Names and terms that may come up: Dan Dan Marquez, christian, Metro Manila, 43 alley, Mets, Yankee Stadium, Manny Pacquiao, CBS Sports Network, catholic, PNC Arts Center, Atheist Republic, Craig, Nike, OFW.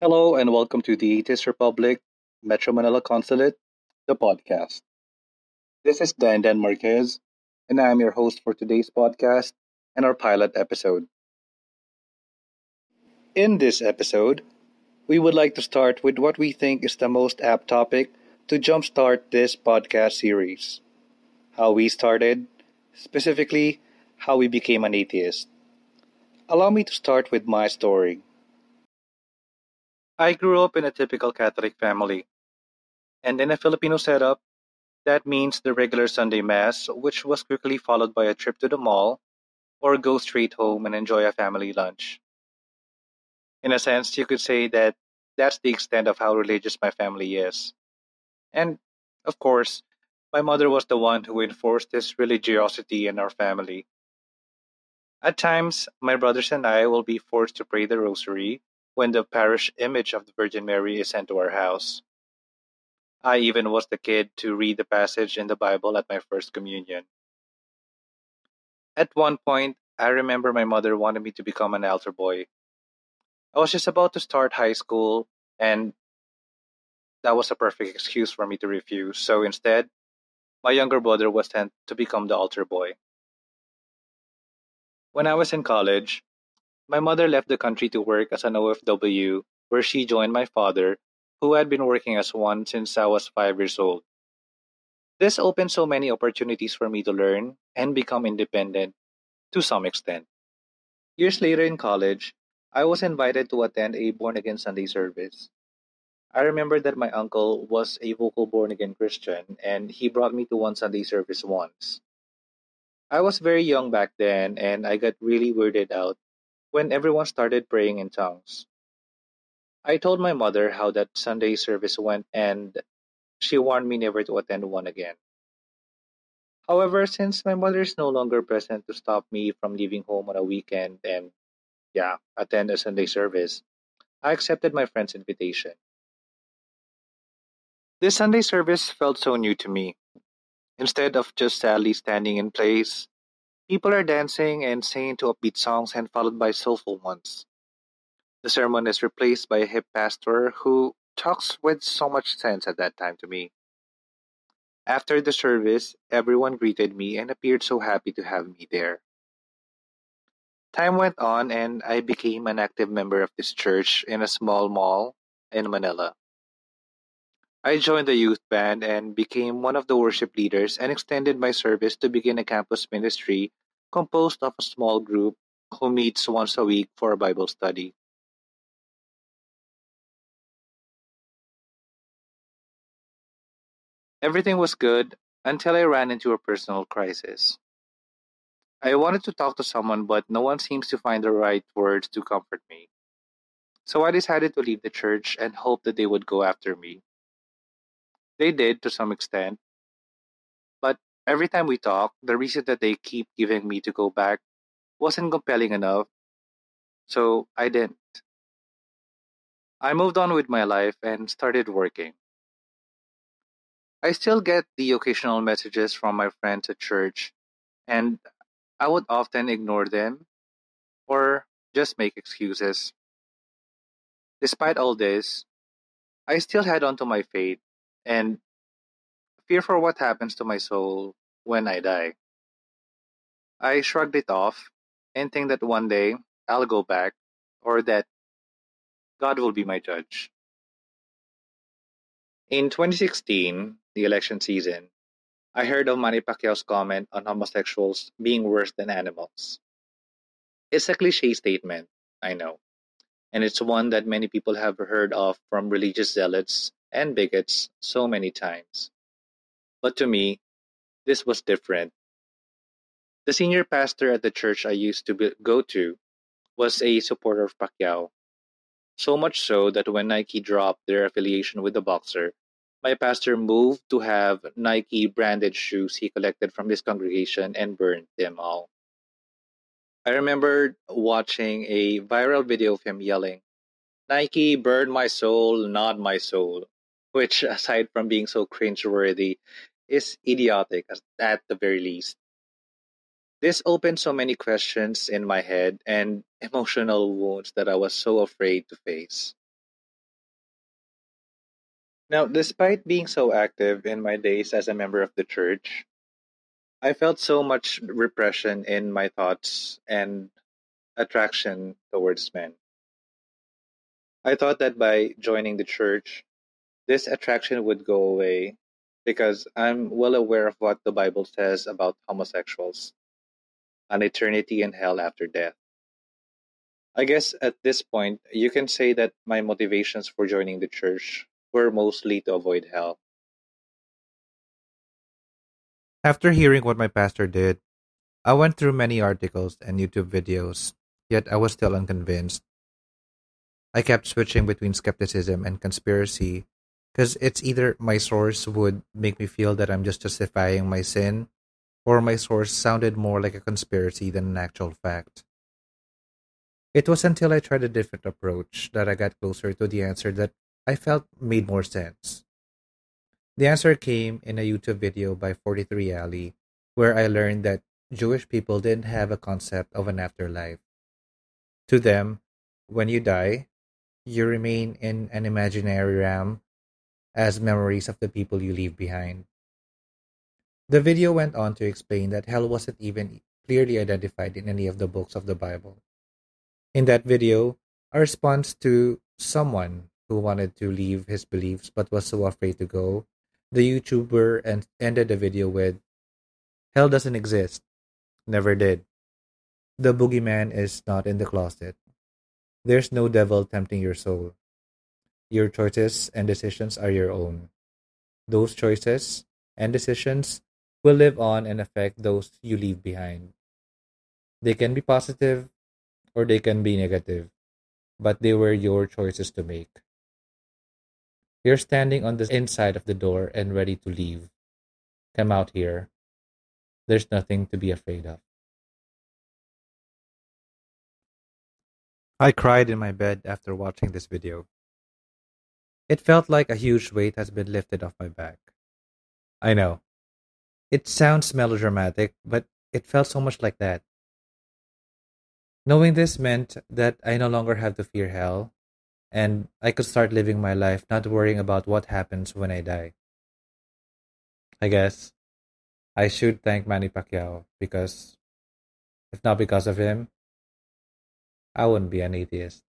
Hello and welcome to the Atheist Republic, Metro Manila Consulate, the podcast. This is Dan Dan Marquez, and I am your host for today's podcast and our pilot episode. In this episode, we would like to start with what we think is the most apt topic to jumpstart this podcast series. How we started, specifically, how we became an atheist. Allow me to start with my story. I grew up in a typical Catholic family, and in a Filipino setup, that means the regular Sunday Mass, which was quickly followed by a trip to the mall, or go straight home and enjoy a family lunch. In a sense, you could say that that's the extent of how religious my family is. And, of course, my mother was the one who enforced this religiosity in our family. At times, my brothers and I will be forced to pray the rosary when the parish image of the Virgin Mary is sent to our house. I even was the kid to read the passage in the Bible at my first communion. At one point, I remember my mother wanted me to become an altar boy. I was just about to start high school, and that was a perfect excuse for me to refuse. So instead, my younger brother was sent to become the altar boy. When I was in college, my mother left the country to work as an OFW, where she joined my father, who had been working as one since I was 5 years old. This opened so many opportunities for me to learn and become independent to some extent. Years later in college, I was invited to attend a born-again Sunday service. I remember that my uncle was a vocal born-again Christian, and he brought me to one Sunday service once. I was very young back then, and I got really weirded out when everyone started praying in tongues. I told my mother how that Sunday service went, and she warned me never to attend one again. However, since my mother is no longer present to stop me from leaving home on a weekend and, attend a Sunday service, I accepted my friend's invitation. This Sunday service felt so new to me. Instead of just sadly standing in place, people are dancing and singing to upbeat songs and followed by soulful ones. The sermon is replaced by a hip pastor who talks with so much sense at that time to me. After the service, everyone greeted me and appeared so happy to have me there. Time went on and I became an active member of this church in a small mall in Manila. I joined the youth band and became one of the worship leaders and extended my service to begin a campus ministry composed of a small group who meets once a week for a Bible study. Everything was good until I ran into a personal crisis. I wanted to talk to someone, but no one seems to find the right words to comfort me. So I decided to leave the church and hope that they would go after me. They did to some extent, but every time we talked, the reason that they keep giving me to go back wasn't compelling enough, so I didn't. I moved on with my life and started working. I still get the occasional messages from my friends at church, and I would often ignore them or just make excuses. Despite all this, I still held on to my faith and fear for what happens to my soul when I die. I shrugged it off and think that one day I'll go back or that God will be my judge. In 2016, the election season, I heard of Manny Pacquiao's comment on homosexuals being worse than animals. It's a cliche statement, I know, and it's one that many people have heard of from religious zealots and bigots so many times. But to me, this was different. The senior pastor at the church I used to go to was a supporter of Pacquiao, so much so that when Nike dropped their affiliation with the boxer, my pastor moved to have Nike branded shoes he collected from his congregation and burned them all. I remember watching a viral video of him yelling, "Nike, burn my soul, not my soul," which, aside from being so cringeworthy, is idiotic at the very least. This opened so many questions in my head and emotional wounds that I was so afraid to face. Now, despite being so active in my days as a member of the church, I felt so much repression in my thoughts and attraction towards men. I thought that by joining the church, this attraction would go away because I'm well aware of what the Bible says about homosexuals, an eternity in hell after death. I guess at this point, you can say that my motivations for joining the church were mostly to avoid hell. After hearing what my pastor did, I went through many articles and YouTube videos, yet I was still unconvinced. I kept switching between skepticism and conspiracy because it's either my source would make me feel that I'm just justifying my sin, or my source sounded more like a conspiracy than an actual fact. It was until I tried a different approach that I got closer to the answer that I felt made more sense. The answer came in a YouTube video by 43 alley, where I learned that Jewish people didn't have a concept of an afterlife. To them, when you die, you remain in an imaginary realm as memories of the people you leave behind. The video went on to explain that hell wasn't even clearly identified in any of the books of the Bible. In that video, a response to someone who wanted to leave his beliefs but was so afraid to go, the YouTuber ended the video with, "Hell doesn't exist. Never did. The boogeyman is not in the closet. There's no devil tempting your soul. Your choices and decisions are your own. Those choices and decisions will live on and affect those you leave behind. They can be positive or they can be negative, but they were your choices to make. You're standing on the inside of the door and ready to leave. Come out here. There's nothing to be afraid of." I cried in my bed after watching this video. It felt like a huge weight has been lifted off my back. I know, it sounds melodramatic, but it felt so much like that. Knowing this meant that I no longer have to fear hell, and I could start living my life not worrying about what happens when I die. I guess I should thank Manny Pacquiao because, if not because of him, I wouldn't be an atheist.